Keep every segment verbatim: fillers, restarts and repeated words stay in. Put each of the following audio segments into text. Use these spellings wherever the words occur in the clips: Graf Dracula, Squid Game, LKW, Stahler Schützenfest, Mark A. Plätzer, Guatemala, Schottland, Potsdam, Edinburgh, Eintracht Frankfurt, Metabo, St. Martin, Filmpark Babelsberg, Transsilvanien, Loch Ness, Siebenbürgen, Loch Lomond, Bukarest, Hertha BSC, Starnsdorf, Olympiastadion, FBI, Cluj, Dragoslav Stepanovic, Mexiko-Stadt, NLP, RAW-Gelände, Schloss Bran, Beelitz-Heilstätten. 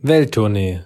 Welttournee,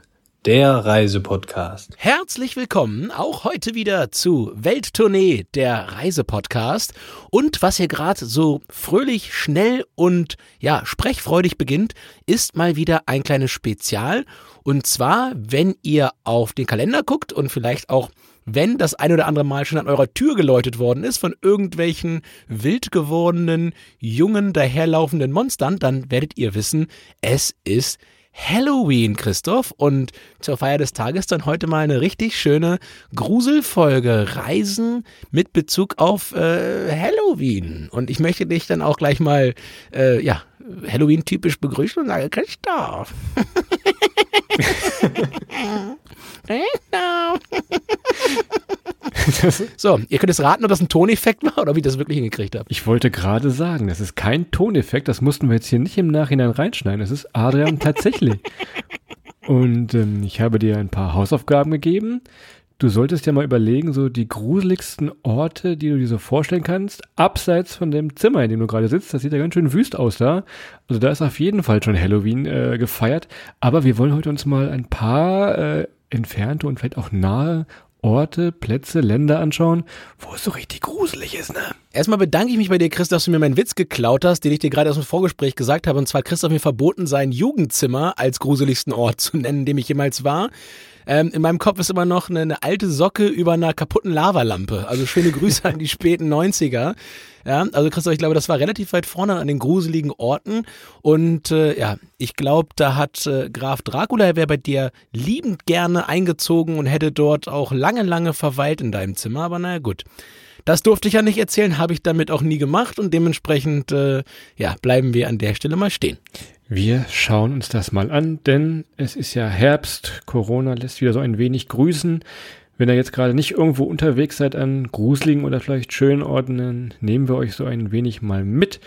der Reisepodcast. Herzlich willkommen auch heute wieder zu Welttournee, der Reisepodcast. Und was hier gerade so fröhlich, schnell und ja sprechfreudig beginnt, ist mal wieder ein kleines Spezial. Und zwar, wenn ihr auf den Kalender guckt und vielleicht auch wenn das ein oder andere Mal schon an eurer Tür geläutet worden ist von irgendwelchen wild gewordenen, jungen, daherlaufenden Monstern, dann werdet ihr wissen, es ist Halloween, Christoph, und zur Feier des Tages dann heute mal eine richtig schöne Gruselfolge, Reisen mit Bezug auf äh, Halloween. Und ich möchte dich dann auch gleich mal, äh, ja, Halloween-typisch begrüßen und sage, Christoph. So, ihr könnt es raten, ob das ein Toneffekt war oder ob ich das wirklich hingekriegt habe. Ich wollte gerade sagen, das ist kein Toneffekt, das mussten wir jetzt hier nicht im Nachhinein reinschneiden, das ist Adrian tatsächlich. Und ähm, ich habe dir ein paar Hausaufgaben gegeben. Du solltest ja mal überlegen, so die gruseligsten Orte, die du dir so vorstellen kannst, abseits von dem Zimmer, in dem du gerade sitzt. Das sieht ja ganz schön wüst aus da. Also da ist auf jeden Fall schon Halloween äh, gefeiert. Aber wir wollen heute uns mal ein paar äh, entfernte und vielleicht auch nahe Orte, Plätze, Länder anschauen, wo es so richtig gruselig ist, ne? Erstmal bedanke ich mich bei dir, Chris, dass du mir meinen Witz geklaut hast, den ich dir gerade aus dem Vorgespräch gesagt habe. Und zwar, Chris hat mir verboten, sein Jugendzimmer als gruseligsten Ort zu nennen, dem ich jemals war. Ähm, in meinem Kopf ist immer noch eine, eine alte Socke über einer kaputten Lavalampe. Also schöne Grüße an die späten neunziger. Ja, also Christoph, ich glaube, das war relativ weit vorne an den gruseligen Orten. Und äh, ja, ich glaube, da hat äh, Graf Dracula, er wäre bei dir liebend gerne eingezogen und hätte dort auch lange, lange verweilt in deinem Zimmer. Aber naja, gut. Das durfte ich ja nicht erzählen, habe ich damit auch nie gemacht. Und dementsprechend äh, ja, bleiben wir an der Stelle mal stehen. Wir schauen uns das mal an, denn es ist ja Herbst, Corona lässt wieder so ein wenig grüßen. Wenn ihr jetzt gerade nicht irgendwo unterwegs seid an gruseligen oder vielleicht schönen Orten, dann nehmen wir euch so ein wenig mal mit.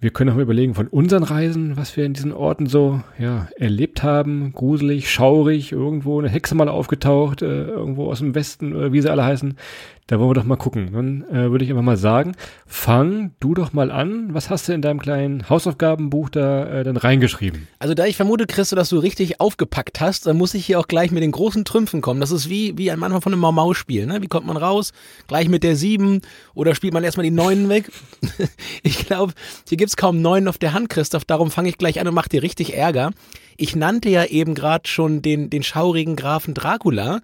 Wir können auch mal überlegen von unseren Reisen, was wir in diesen Orten so ja, erlebt haben. Gruselig, schaurig, irgendwo eine Hexe mal aufgetaucht, äh, irgendwo aus dem Westen, äh, wie sie alle heißen. Da wollen wir doch mal gucken. Dann äh, würde ich einfach mal sagen, fang du doch mal an. Was hast du in deinem kleinen Hausaufgabenbuch da äh, dann reingeschrieben? Also da ich vermute, Christo, dass du richtig aufgepackt hast, dann muss ich hier auch gleich mit den großen Trümpfen kommen. Das ist wie, wie am Anfang von einem Mau-Mau-Spiel. Ne? Wie kommt man raus? Gleich mit der sieben oder spielt man erstmal die Neunen weg? Ich glaube, hier gibt es kaum Neunen auf der Hand, Christoph. Darum fange ich gleich an und mache dir richtig Ärger. Ich nannte ja eben gerade schon den, den schaurigen Grafen Dracula.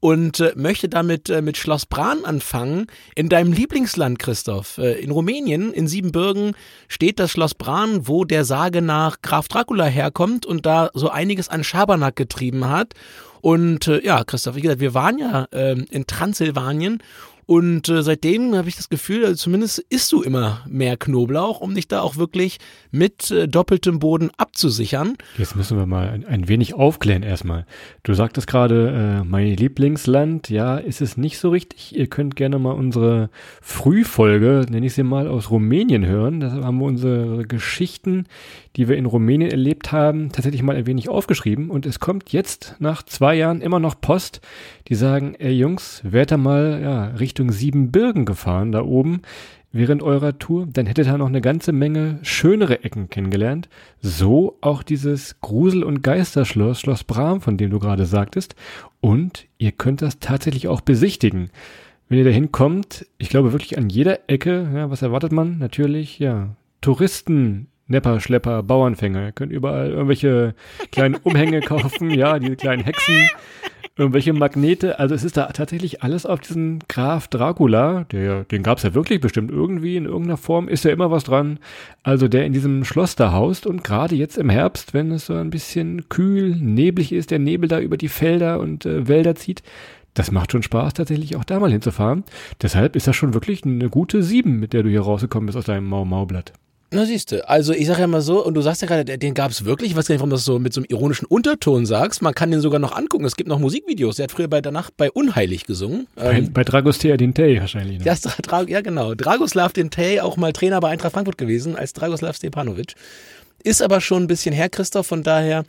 Und äh, möchte damit äh, mit Schloss Bran anfangen. In deinem Lieblingsland, Christoph, äh, in Rumänien, in Siebenbürgen, steht das Schloss Bran, wo der Sage nach Graf Dracula herkommt und da so einiges an Schabernack getrieben hat. Und äh, ja, Christoph, wie gesagt, wir waren ja äh, in Transsilvanien. Und äh, seitdem habe ich das Gefühl, also zumindest isst du immer mehr Knoblauch, um dich da auch wirklich mit äh, doppeltem Boden abzusichern. Jetzt müssen wir mal ein, ein wenig aufklären erstmal. Du sagtest gerade, äh, mein Lieblingsland, ja, ist es nicht so richtig. Ihr könnt gerne mal unsere Frühfolge, nenne ich sie mal, aus Rumänien hören. Da haben wir unsere Geschichten, die wir in Rumänien erlebt haben, tatsächlich mal ein wenig aufgeschrieben. Und es kommt jetzt nach zwei Jahren immer noch Post, die sagen, ey Jungs, wärt ihr mal ja, Richtung Siebenbürgen gefahren, da oben, während eurer Tour, dann hättet ihr noch eine ganze Menge schönere Ecken kennengelernt. So auch dieses Grusel- und Geisterschloss, Schloss Bran, von dem du gerade sagtest. Und ihr könnt das tatsächlich auch besichtigen. Wenn ihr da hinkommt, ich glaube wirklich an jeder Ecke, ja, was erwartet man? Natürlich, ja, Touristen, Nepper, Schlepper, Bauernfänger. Ihr könnt überall irgendwelche kleinen Umhänge kaufen, ja, diese kleinen Hexen, irgendwelche Magnete. Also es ist da tatsächlich alles auf diesen Graf Dracula, der, den gab es ja wirklich bestimmt irgendwie, in irgendeiner Form ist ja immer was dran. Also der in diesem Schloss da haust und gerade jetzt im Herbst, wenn es so ein bisschen kühl, neblig ist, der Nebel da über die Felder und äh, Wälder zieht, das macht schon Spaß, tatsächlich auch da mal hinzufahren. Deshalb ist das schon wirklich eine gute sieben, mit der du hier rausgekommen bist aus deinem Mau-Mau-Blatt. Na siehst du, also ich sag ja mal so, und du sagst ja gerade, den gab es wirklich, ich weiß gar nicht, warum du das so mit so einem ironischen Unterton sagst, man kann den sogar noch angucken, es gibt noch Musikvideos, der hat früher bei der Nacht bei Unheilig gesungen. Bei, ähm, bei Dragostea Din Tei wahrscheinlich. Ne? Das, ja genau, Dragoslav Din Tei, auch mal Trainer bei Eintracht Frankfurt gewesen, als Dragoslav Stepanovic. Ist aber schon ein bisschen her, Christoph, von daher,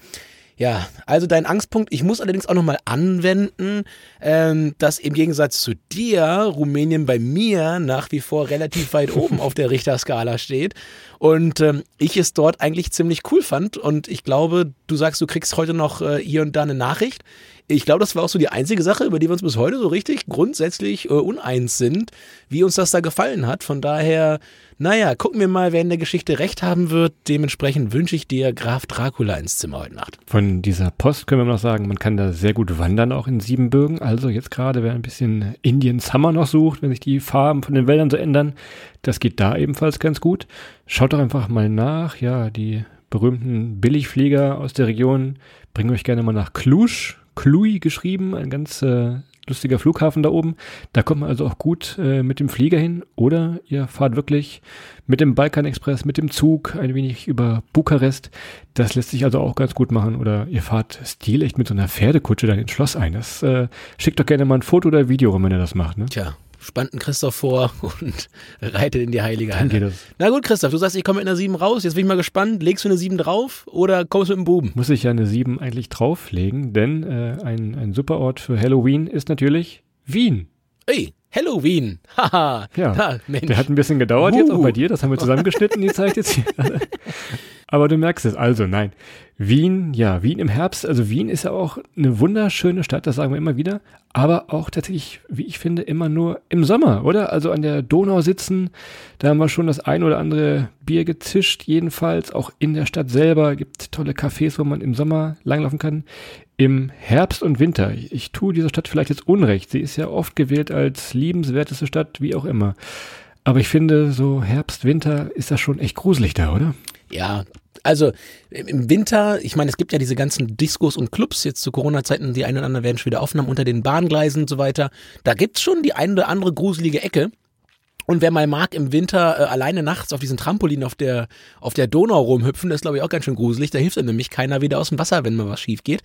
Ja, also dein Angstpunkt. Ich muss allerdings auch nochmal anwenden, ähm, dass im Gegensatz zu dir Rumänien bei mir nach wie vor relativ weit oben auf der Richterskala steht und ähm, ich es dort eigentlich ziemlich cool fand und ich glaube, du sagst, du kriegst heute noch äh, hier und da eine Nachricht. Ich glaube, das war auch so die einzige Sache, über die wir uns bis heute so richtig grundsätzlich äh, uneins sind, wie uns das da gefallen hat. Von daher, naja, gucken wir mal, wer in der Geschichte recht haben wird. Dementsprechend wünsche ich dir Graf Dracula ins Zimmer heute Nacht. Von dieser Post können wir noch sagen, man kann da sehr gut wandern, auch in Siebenbürgen. Also jetzt gerade, wer ein bisschen Indian Summer noch sucht, wenn sich die Farben von den Wäldern so ändern, das geht da ebenfalls ganz gut. Schaut doch einfach mal nach. Ja, die berühmten Billigflieger aus der Region bringen euch gerne mal nach Cluj. Cluj geschrieben, ein ganz äh, lustiger Flughafen da oben. Da kommt man also auch gut äh, mit dem Flieger hin. Oder ihr fahrt wirklich mit dem Balkan-Express, mit dem Zug, ein wenig über Bukarest. Das lässt sich also auch ganz gut machen. Oder ihr fahrt stilecht mit so einer Pferdekutsche dann ins Schloss ein. Das äh, schickt doch gerne mal ein Foto oder ein Video rum, wenn ihr das macht. Ne? Tja. Spannt einen Christoph vor und reitet in die heilige Halle. Na gut, Christoph, du sagst, ich komme mit einer sieben raus. Jetzt bin ich mal gespannt. Legst du eine sieben drauf oder kommst du mit dem Buben? Muss ich ja eine sieben eigentlich drauflegen, denn äh, ein, ein super Ort für Halloween ist natürlich Wien. Ey, Halloween. Haha. ja, da, Mensch. Der hat ein bisschen gedauert uh. jetzt auch bei dir. Das haben wir zusammengeschnitten, die Zeit jetzt hier. Aber du merkst es, also nein, Wien, ja, Wien im Herbst, also Wien ist ja auch eine wunderschöne Stadt, das sagen wir immer wieder, aber auch tatsächlich, wie ich finde, immer nur im Sommer, oder? Also an der Donau sitzen, da haben wir schon das ein oder andere Bier gezischt, jedenfalls auch in der Stadt selber, gibt tolle Cafés, wo man im Sommer langlaufen kann. Im Herbst und Winter, ich, ich tue dieser Stadt vielleicht jetzt Unrecht, sie ist ja oft gewählt als liebenswerteste Stadt, wie auch immer. Aber ich finde, so Herbst, Winter ist das schon echt gruselig da, oder? Ja, also im Winter, ich meine, es gibt ja diese ganzen Diskos und Clubs, jetzt zu Corona-Zeiten, die ein oder anderen werden schon wieder aufgenommen, unter den Bahngleisen und so weiter. Da gibt's schon die ein oder andere gruselige Ecke. Und wer mal mag, im Winter äh, alleine nachts auf diesen Trampolinen auf der auf der Donau rumhüpfen, das ist, glaube ich, auch ganz schön gruselig. Da hilft einem nämlich keiner wieder aus dem Wasser, wenn mal was schief geht.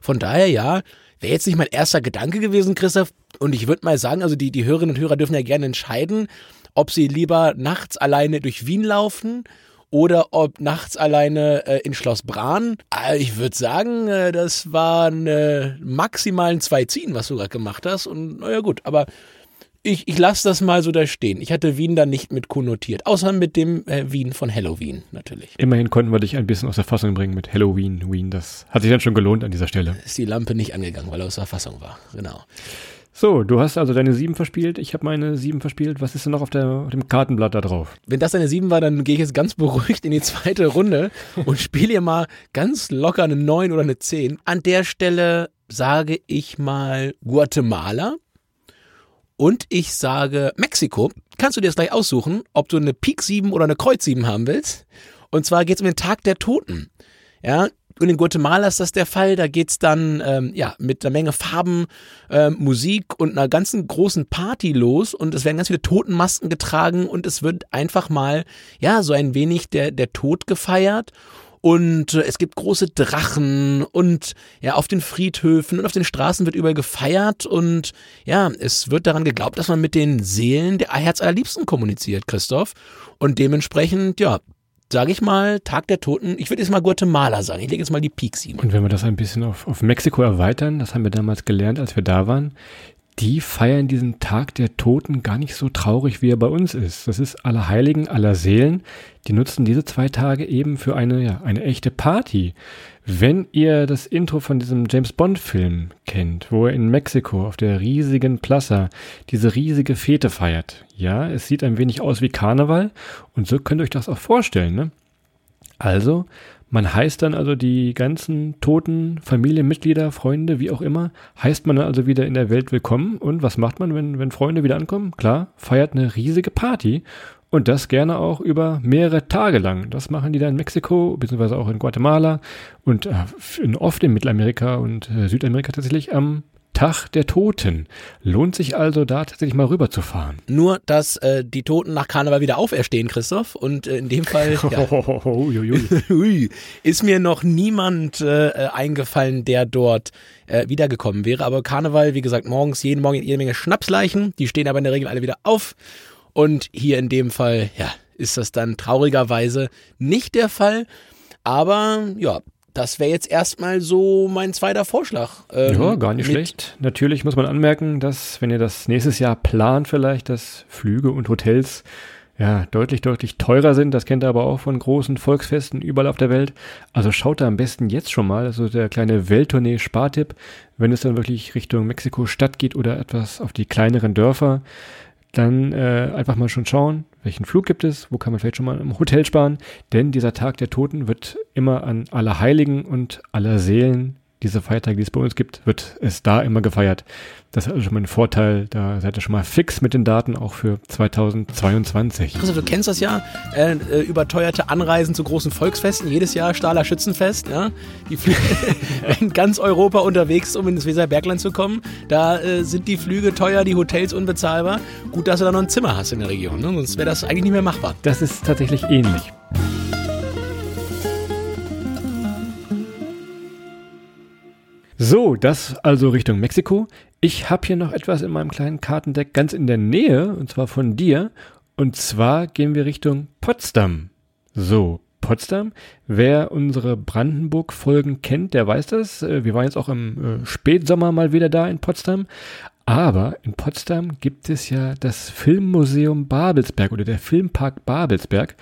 Von daher, ja, wäre jetzt nicht mein erster Gedanke gewesen, Christoph. Und ich würde mal sagen, also die die Hörerinnen und Hörer dürfen ja gerne entscheiden, ob sie lieber nachts alleine durch Wien laufen oder ob nachts alleine äh, in Schloss Bran. Also ich würde sagen, äh, das waren äh, maximalen zwei Ziehen, was du gerade gemacht hast. Und naja gut, aber ich, ich lasse das mal so da stehen. Ich hatte Wien da nicht mit konnotiert, außer mit dem äh, Wien von Halloween natürlich. Immerhin konnten wir dich ein bisschen aus der Fassung bringen mit Halloween, Wien. Das hat sich dann schon gelohnt an dieser Stelle. Ist die Lampe nicht angegangen, weil er aus der Fassung war, genau. So, du hast also deine sieben verspielt, ich habe meine sieben verspielt. Was ist denn noch auf, der, auf dem Kartenblatt da drauf? Wenn das deine sieben war, dann gehe ich jetzt ganz beruhigt in die zweite Runde und spiele hier mal ganz locker eine neun oder eine zehn. An der Stelle sage ich mal Guatemala und ich sage Mexiko. Kannst du dir das gleich aussuchen, ob du eine Pik sieben oder eine Kreuz sieben haben willst? Und zwar geht es um den Tag der Toten. Ja, und in Guatemala ist das der Fall, da geht's dann ähm, ja mit einer Menge Farben, ähm, Musik und einer ganzen großen Party los und es werden ganz viele Totenmasken getragen und es wird einfach mal ja so ein wenig der der Tod gefeiert. Und es gibt große Drachen und ja, auf den Friedhöfen und auf den Straßen wird überall gefeiert und ja, es wird daran geglaubt, dass man mit den Seelen der Herzallerliebsten kommuniziert, Christoph. Und dementsprechend, ja, sage ich mal, Tag der Toten, ich würde jetzt mal Guatemala sagen, ich lege jetzt mal die Pik sieben. Und wenn wir das ein bisschen auf, auf Mexiko erweitern, das haben wir damals gelernt, als wir da waren, die feiern diesen Tag der Toten gar nicht so traurig, wie er bei uns ist. Das ist Allerheiligen, aller Seelen. Die nutzen diese zwei Tage eben für eine, ja, eine echte Party. Wenn ihr das Intro von diesem James-Bond-Film kennt, wo er in Mexiko auf der riesigen Plaza diese riesige Fete feiert, ja, es sieht ein wenig aus wie Karneval und so könnt ihr euch das auch vorstellen, ne? Also, man heißt dann also die ganzen toten Familienmitglieder, Freunde, wie auch immer, heißt man dann also wieder in der Welt willkommen. Und was macht man, wenn, wenn Freunde wieder ankommen? Klar, feiert eine riesige Party und das gerne auch über mehrere Tage lang. Das machen die dann in Mexiko, beziehungsweise auch in Guatemala und äh, oft in Mittelamerika und äh, Südamerika tatsächlich am Tag der Toten. Lohnt sich also, da tatsächlich mal rüberzufahren. Nur, dass äh, die Toten nach Karneval wieder auferstehen, Christoph. Und äh, in dem Fall ja, ist mir noch niemand äh, eingefallen, der dort äh, wiedergekommen wäre. Aber Karneval, wie gesagt, morgens, jeden Morgen jede Menge Schnapsleichen. Die stehen aber in der Regel alle wieder auf. Und hier in dem Fall ja, ist das dann traurigerweise nicht der Fall. Aber ja, Das wäre jetzt erstmal so mein zweiter Vorschlag. Ähm, ja, gar nicht schlecht. Natürlich muss man anmerken, dass, wenn ihr das nächstes Jahr plant vielleicht, dass Flüge und Hotels ja deutlich, deutlich teurer sind. Das kennt ihr aber auch von großen Volksfesten überall auf der Welt. Also schaut da am besten jetzt schon mal, also der kleine Welttournee-Spartipp, wenn es dann wirklich Richtung Mexiko-Stadt geht oder etwas auf die kleineren Dörfer, dann äh, einfach mal schon schauen, welchen Flug gibt es, wo kann man vielleicht schon mal im Hotel sparen, denn dieser Tag der Toten wird immer an Allerheiligen und Allerseelen, diese Feiertage, die es bei uns gibt, wird es da immer gefeiert. Das hat also schon mal einen Vorteil, da seid ihr schon mal fix mit den Daten, auch für zweitausendzweiundzwanzig. Also du kennst das ja, äh, überteuerte Anreisen zu großen Volksfesten, jedes Jahr Stahler Schützenfest, ja? Die Flüge in ganz Europa unterwegs, um ins Weserbergland zu kommen, da äh, sind die Flüge teuer, die Hotels unbezahlbar. Gut, dass du da noch ein Zimmer hast in der Region, ne? Sonst wäre das eigentlich nicht mehr machbar. Das ist tatsächlich ähnlich. So, das also Richtung Mexiko. Ich habe hier noch etwas in meinem kleinen Kartendeck ganz in der Nähe, und zwar von dir. Und zwar gehen wir Richtung Potsdam. So, Potsdam. Wer unsere Brandenburg-Folgen kennt, der weiß das. Wir waren jetzt auch im Spätsommer mal wieder da in Potsdam. Aber in Potsdam gibt es ja das Filmmuseum Babelsberg oder der Filmpark Babelsberg.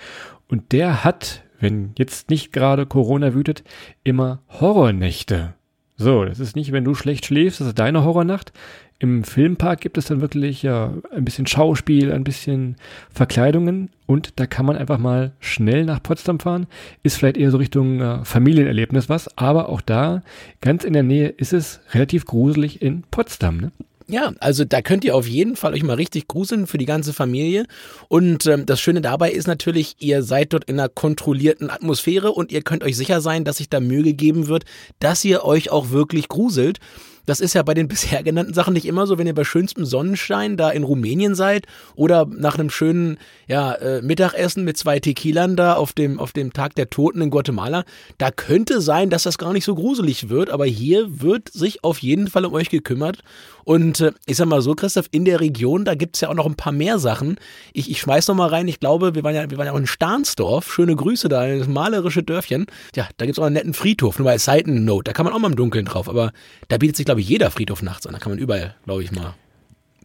Und der hat, wenn jetzt nicht gerade Corona wütet, immer Horrornächte. So, das ist nicht, wenn du schlecht schläfst, das ist deine Horrornacht. Im Filmpark gibt es dann wirklich ja ein bisschen Schauspiel, ein bisschen Verkleidungen und da kann man einfach mal schnell nach Potsdam fahren. Ist vielleicht eher so Richtung äh, Familienerlebnis was, aber auch da, ganz in der Nähe, ist es relativ gruselig in Potsdam, ne? Ja, also da könnt ihr auf jeden Fall euch mal richtig gruseln für die ganze Familie und ähm, das Schöne dabei ist natürlich, ihr seid dort in einer kontrollierten Atmosphäre und ihr könnt euch sicher sein, dass sich da Mühe gegeben wird, dass ihr euch auch wirklich gruselt. Das ist ja bei den bisher genannten Sachen nicht immer so, wenn ihr bei schönstem Sonnenschein da in Rumänien seid oder nach einem schönen ja, äh, Mittagessen mit zwei Tequilern da auf dem, auf dem Tag der Toten in Guatemala. Da könnte sein, dass das gar nicht so gruselig wird, aber hier wird sich auf jeden Fall um euch gekümmert. Und äh, ich sag mal so, Christoph, in der Region, da gibt es ja auch noch ein paar mehr Sachen. Ich, ich schmeiß noch mal rein, ich glaube, wir waren ja, wir waren ja auch in Starnsdorf. Schöne Grüße da, das malerische Dörfchen. Ja, da gibt es auch einen netten Friedhof, nur bei Side-Note, da kann man auch mal im Dunkeln drauf, aber da bietet sich, glaube ich, jeder Friedhof nachts an, da kann man überall, glaube ich, mal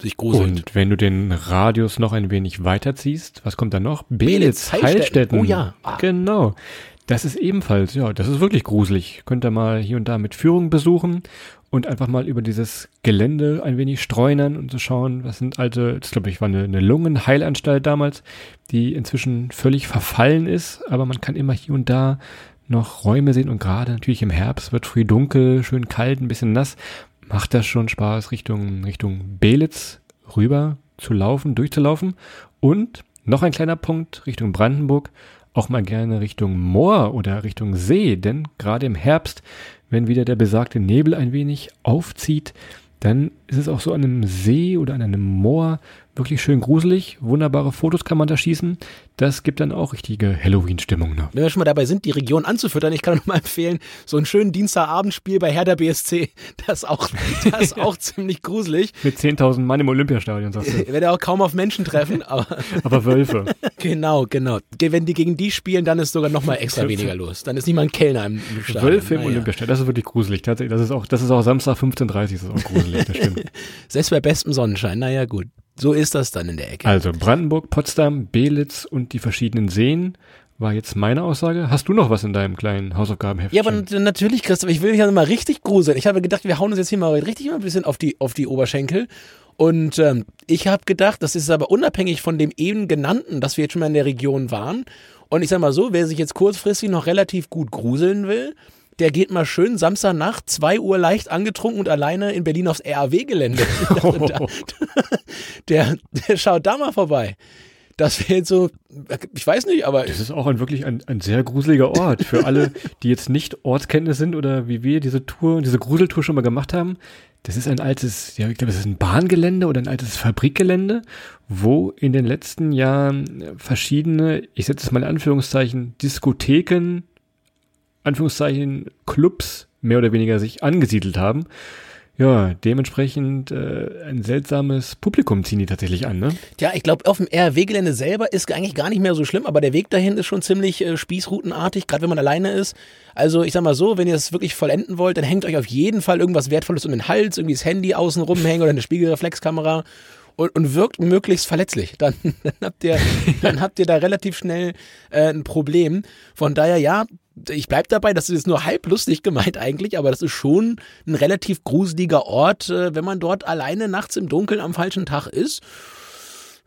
sich gruseln. Und wenn du den Radius noch ein wenig weiterziehst, was kommt da noch? Beelitz-Heilstätten. Oh ja. Ah. Genau. Das ist ebenfalls, ja, das ist wirklich gruselig. Könnt ihr mal hier und da mit Führung besuchen und einfach mal über dieses Gelände ein wenig streunern und zu so schauen, was sind alte, das glaube ich war eine, eine Lungenheilanstalt damals, die inzwischen völlig verfallen ist, aber man kann immer hier und da noch Räume sehen und gerade natürlich im Herbst wird früh dunkel, schön kalt, ein bisschen nass. Macht das schon Spaß, Richtung, Richtung Beelitz rüber zu laufen, durchzulaufen. Und noch ein kleiner Punkt, Richtung Brandenburg, auch mal gerne Richtung Moor oder Richtung See, denn gerade im Herbst, wenn wieder der besagte Nebel ein wenig aufzieht, dann ist es auch so an einem See oder an einem Moor wirklich schön gruselig. Wunderbare Fotos kann man da schießen. Das gibt dann auch richtige Halloween-Stimmung. Ne? Wenn wir schon mal dabei sind, die Region anzufüttern, ich kann nur mal empfehlen, so einen schönen Dienstagabendspiel bei Hertha B S C, das ist auch, das auch ziemlich gruselig. Mit zehntausend Mann im Olympiastadion, sagst du. Ich werde auch kaum auf Menschen treffen. Aber, aber Wölfe. Genau, genau. Wenn die gegen die spielen, dann ist sogar noch mal extra weniger los. Dann ist niemand Kellner im Stadion. Wölfe im ah, Olympiastadion, das ist wirklich gruselig. Tatsächlich. Das ist auch, das ist auch Samstag fünfzehn Uhr dreißig, das ist auch gruselig. Das stimmt. Selbst bei bestem Sonnenschein, naja gut, so ist das dann in der Ecke. Also Brandenburg, Potsdam, Beelitz und die verschiedenen Seen war jetzt meine Aussage. Hast du noch was in deinem kleinen Hausaufgabenheft? Ja, aber natürlich, Christoph, ich will mich ja mal richtig gruseln. Ich habe gedacht, wir hauen uns jetzt hier mal richtig mal ein bisschen auf die, auf die Oberschenkel. Und ähm, ich habe gedacht, das ist aber unabhängig von dem eben genannten, dass wir jetzt schon mal in der Region waren. Und ich sage mal so, wer sich jetzt kurzfristig noch relativ gut gruseln will, der geht mal schön Samstagnacht, zwei Uhr leicht angetrunken und alleine in Berlin aufs R A W-Gelände. Oh. Der, der schaut da mal vorbei. Das wäre jetzt so, ich weiß nicht, aber... Das ist auch ein, wirklich ein, ein sehr gruseliger Ort. Für alle, die jetzt nicht Ortskenntnis sind oder wie wir diese Tour, diese Gruseltour schon mal gemacht haben, das ist ein altes, ja, ich glaube, das ist ein Bahngelände oder ein altes Fabrikgelände, wo in den letzten Jahren verschiedene, ich setze es mal in Anführungszeichen, Diskotheken, Anführungszeichen Clubs mehr oder weniger sich angesiedelt haben. Ja, dementsprechend äh, ein seltsames Publikum ziehen die tatsächlich an, ne? Ja, ich glaube, auf dem R A W-Gelände selber ist eigentlich gar nicht mehr so schlimm, aber der Weg dahin ist schon ziemlich äh, spießrutenartig, gerade wenn man alleine ist. Also ich sag mal so, wenn ihr das wirklich vollenden wollt, dann hängt euch auf jeden Fall irgendwas Wertvolles um den Hals, irgendwie das Handy außen rumhängen oder eine Spiegelreflexkamera und, und wirkt möglichst verletzlich. Dann, dann, habt ihr, dann habt ihr da relativ schnell äh, ein Problem. Von daher, ja, ich bleib dabei, das ist jetzt nur halb lustig gemeint eigentlich, aber das ist schon ein relativ gruseliger Ort, wenn man dort alleine nachts im Dunkeln am falschen Tag ist,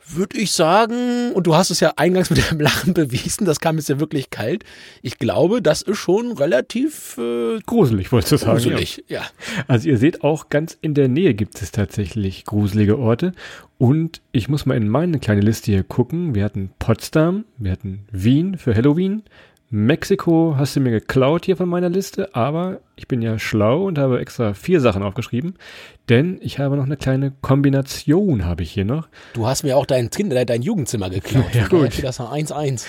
würde ich sagen, und du hast es ja eingangs mit dem Lachen bewiesen, das kam jetzt ja wirklich kalt, ich glaube, das ist schon relativ äh, gruselig, wolltest du sagen. Gruselig, ja. ja. Also ihr seht auch, ganz in der Nähe gibt es tatsächlich gruselige Orte und ich muss mal in meine kleine Liste hier gucken, wir hatten Potsdam, wir hatten Wien für Halloween, Mexiko hast du mir geklaut hier von meiner Liste, aber ich bin ja schlau und habe extra vier Sachen aufgeschrieben, denn ich habe noch eine kleine Kombination, habe ich hier noch. Du hast mir auch dein, Kinder, dein Jugendzimmer geklaut. Ja, gut. Das war eins eins.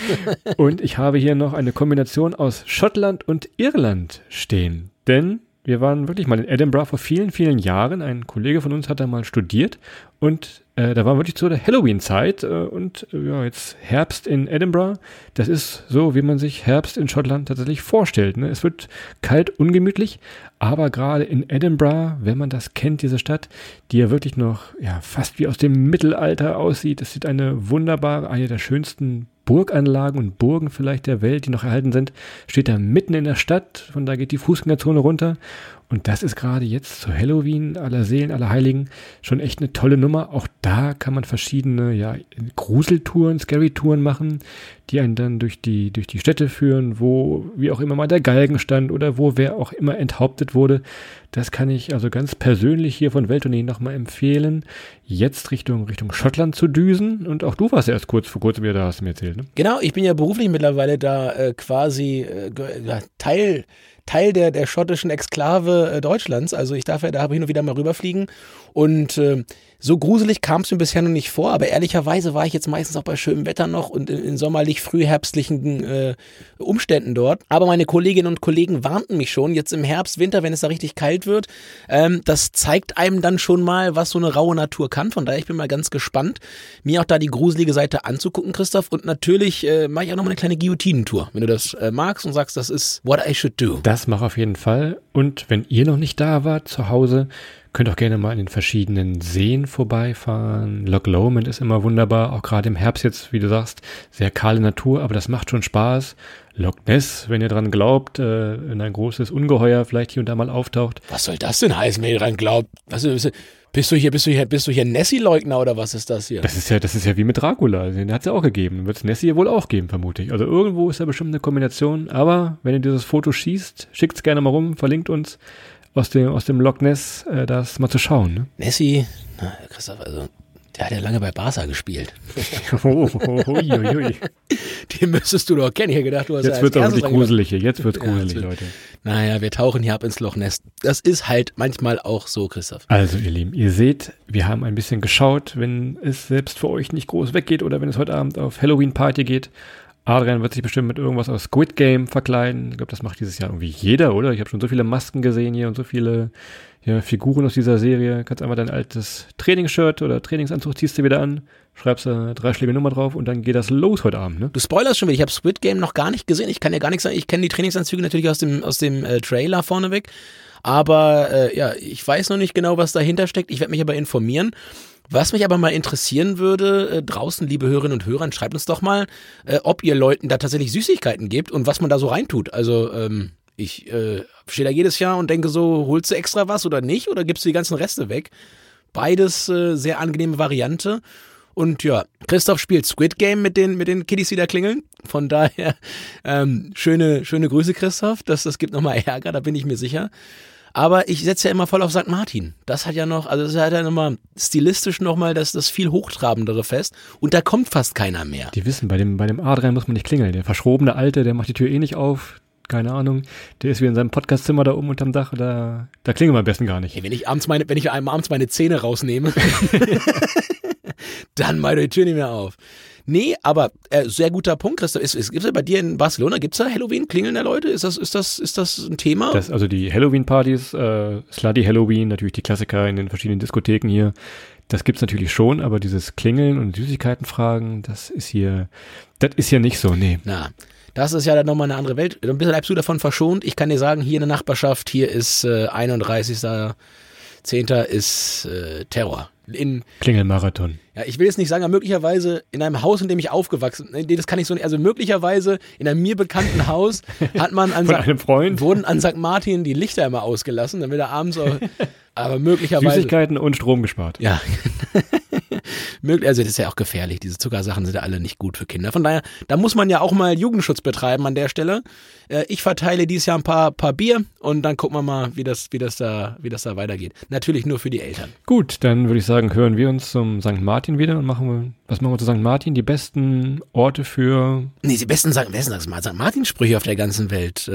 Und ich habe hier noch eine Kombination aus Schottland und Irland stehen, denn wir waren wirklich mal in Edinburgh vor vielen, vielen Jahren. Ein Kollege von uns hat da mal studiert und äh, da waren wir wirklich zu der Halloween-Zeit äh, und äh, ja, jetzt Herbst in Edinburgh. Das ist so, wie man sich Herbst in Schottland tatsächlich vorstellt, ne? Es wird kalt, ungemütlich, aber gerade in Edinburgh, wenn man das kennt, diese Stadt, die ja wirklich noch ja, fast wie aus dem Mittelalter aussieht. Es sieht eine wunderbare, eine der schönsten Burganlagen und Burgen vielleicht der Welt, die noch erhalten sind, steht da mitten in der Stadt, von da geht die Fußgängerzone runter und das ist gerade jetzt zu Halloween, aller Seelen, aller Heiligen, schon echt eine tolle Nummer. Auch da kann man verschiedene ja, Gruseltouren, Scary-Touren machen, die einen dann durch die, durch die Städte führen, wo wie auch immer mal der Galgen stand oder wo wer auch immer enthauptet wurde. Das kann ich also ganz persönlich hier von Welttournee nochmal empfehlen, jetzt Richtung, Richtung Schottland zu düsen. Und auch du warst erst kurz vor kurzem wieder da, hast du mir erzählt. Ne? Genau, ich bin ja beruflich mittlerweile da äh, quasi äh, Teil... Teil der, der schottischen Exklave äh, Deutschlands. Also ich darf ja da hin und wieder mal rüberfliegen. Und äh, so gruselig kam es mir bisher noch nicht vor. Aber ehrlicherweise war ich jetzt meistens auch bei schönem Wetter noch und in, in sommerlich frühherbstlichen äh, Umständen dort. Aber meine Kolleginnen und Kollegen warnten mich schon, jetzt im Herbst, Winter, wenn es da richtig kalt wird, ähm, das zeigt einem dann schon mal, was so eine raue Natur kann. Von daher, ich bin mal ganz gespannt, mir auch da die gruselige Seite anzugucken, Christoph. Und natürlich äh, mache ich auch noch mal eine kleine Guillotinentour, wenn du das äh, magst und sagst, das ist what I should do. Das Das mache auf jeden Fall. Und wenn ihr noch nicht da wart zu Hause, könnt auch gerne mal an den verschiedenen Seen vorbeifahren. Loch Lomond ist immer wunderbar, auch gerade im Herbst jetzt, wie du sagst, sehr kahle Natur, aber das macht schon Spaß. Loch Ness, wenn ihr dran glaubt, wenn äh, ein großes Ungeheuer vielleicht hier und da mal auftaucht. Was soll das denn heißen, wenn ihr dran glaubt? Was ist Bist du hier, bist du hier, bist du hier Nessie-Leugner oder was ist das hier? Das ist ja, das ist ja wie mit Dracula. Den hat es ja auch gegeben. Wird es Nessie wohl auch geben, vermute ich. Also irgendwo ist da bestimmt eine Kombination. Aber wenn ihr dieses Foto schießt, schickt es gerne mal rum, verlinkt uns aus dem, aus dem Loch Ness, äh, das mal zu schauen. Ne? Nessie, na, Christoph, also der hat ja lange bei Barca gespielt. oh, oh, oh, ui, ui. Den müsstest du doch kennen. Ich hätte gedacht, du hast jetzt wird es wirklich gruselig hier. Jetzt wird es gruselig, ja, Leute. Naja, wir tauchen hier ab ins Loch Ness. Das ist halt manchmal auch so, Christoph. Also, ihr Lieben, ihr seht, wir haben ein bisschen geschaut, wenn es selbst für euch nicht groß weggeht oder wenn es heute Abend auf Halloween-Party geht. Adrian wird sich bestimmt mit irgendwas aus Squid Game verkleiden. Ich glaube, das macht dieses Jahr irgendwie jeder, oder? Ich habe schon so viele Masken gesehen hier und so viele ja, Figuren aus dieser Serie. Kannst einfach dein altes Trainingsshirt oder Trainingsanzug ziehst du wieder an, schreibst da dreischlägige Nummer drauf und dann geht das los heute Abend, ne? Du spoilerst schon wieder. Ich habe Squid Game noch gar nicht gesehen. Ich kann ja gar nichts sagen. Ich kenne die Trainingsanzüge natürlich aus dem, aus dem äh, Trailer vorneweg. Aber äh, ja, ich weiß noch nicht genau, was dahinter steckt. Ich werde mich aber informieren. Was mich aber mal interessieren würde, äh, draußen, liebe Hörerinnen und Hörer, schreibt uns doch mal, äh, ob ihr Leuten da tatsächlich Süßigkeiten gebt und was man da so reintut. Also ähm, ich äh, stehe da jedes Jahr und denke so, holst du extra was oder nicht? Oder gibst du die ganzen Reste weg? Beides äh, sehr angenehme Variante. Und ja, Christoph spielt Squid Game mit den, mit den Kiddies, die da klingeln. Von daher, ähm, schöne, schöne Grüße, Christoph. Das, das gibt nochmal Ärger, da bin ich mir sicher. Aber ich setze ja immer voll auf Sankt Martin. Das hat ja noch, also das hat ja nochmal stilistisch nochmal das, das viel hochtrabendere Fest. Und da kommt fast keiner mehr. Die wissen, bei dem, bei dem A drei muss man nicht klingeln. Der verschrobene Alte, der macht die Tür eh nicht auf. keine Ahnung, der ist wieder in seinem Podcastzimmer da oben unterm Dach, da, da klingelt man am besten gar nicht. Hey, wenn ich abends meine, wenn ich abends meine Zähne rausnehme, dann mache ich die Tür nicht mehr auf. Nee, aber äh, sehr guter Punkt, Christoph. Ist, ist, gibt's ja bei dir in Barcelona, gibt's da Halloween-Klingeln der Leute? Ist das, ist das, ist das ein Thema? Das, also die Halloween-Partys, äh, Slutty Halloween, natürlich die Klassiker in den verschiedenen Diskotheken hier, das gibt's natürlich schon, aber dieses Klingeln und Süßigkeiten fragen, das ist hier, das ist hier nicht so, nee. Na, das ist ja dann nochmal eine andere Welt. Ein bisschen bleibst du davon verschont. Ich kann dir sagen, hier in der Nachbarschaft, hier ist äh, einunddreißigster zehnter ist äh, Terror. In Klingelmarathon. Ja, ich will jetzt nicht sagen, aber möglicherweise in einem Haus, in dem ich aufgewachsen bin, das kann ich so nicht, also möglicherweise in einem mir bekannten Haus hat man an Von Sa- einem Freund. Wurden an Sankt Martin die Lichter immer ausgelassen, damit er abends auch, aber möglicherweise. Süßigkeiten und Strom gespart. Ja. Also das ist ja auch gefährlich, diese Zuckersachen sind ja alle nicht gut für Kinder. Von daher, da muss man ja auch mal Jugendschutz betreiben an der Stelle. Ich verteile dieses Jahr ein paar, paar Bier und dann gucken wir mal, wie das, wie das da, wie das da weitergeht. Natürlich nur für die Eltern. Gut, dann würde ich sagen, hören wir uns zum Sankt Martin wieder und machen wir, was machen wir zu Sankt Martin? Die besten Orte für... Nee, die besten Sankt Martin-Sprüche auf der ganzen Welt.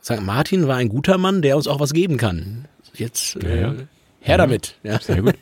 Sankt Martin war ein guter Mann, der uns auch was geben kann. Jetzt ja, ja. her ja, damit. Ja. Sehr gut.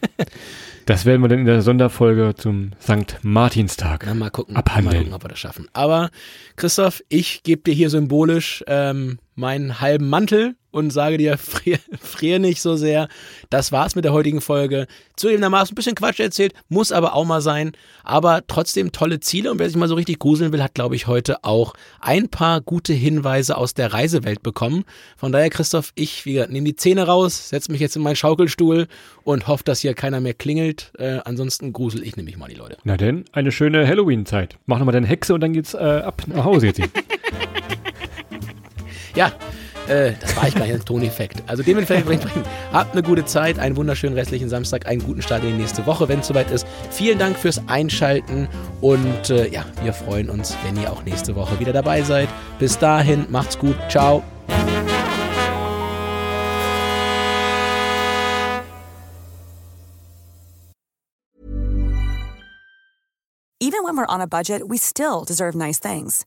Das werden wir dann in der Sonderfolge zum Sankt Martinstag Na, mal gucken, abhandeln. Mal gucken, ob wir das schaffen. Aber Christoph, ich gebe dir hier symbolisch ähm, meinen halben Mantel und sage dir, frier, frier nicht so sehr. Das war's mit der heutigen Folge. Zugegebenermaßen ein bisschen Quatsch erzählt, muss aber auch mal sein. Aber trotzdem tolle Ziele. Und wer sich mal so richtig gruseln will, hat, glaube ich, heute auch ein paar gute Hinweise aus der Reisewelt bekommen. Von daher, Christoph, ich wie gesagt, nehme die Zähne raus, setze mich jetzt in meinen Schaukelstuhl und hoffe, dass hier keiner mehr klingelt. Äh, ansonsten grusel ich nämlich mal die Leute. Na denn, eine schöne Halloween-Zeit. Mach nochmal deine Hexe und dann geht's äh, ab nach Hause jetzt. Ja, äh, das war ich gar nicht ein Toneffekt. Also dementsprechend habt eine gute Zeit, einen wunderschönen restlichen Samstag, einen guten Start in die nächste Woche, wenn es soweit ist. Vielen Dank fürs Einschalten und äh, ja, wir freuen uns, wenn ihr auch nächste Woche wieder dabei seid. Bis dahin, macht's gut, ciao. Even when we're on a budget, we still deserve nice things.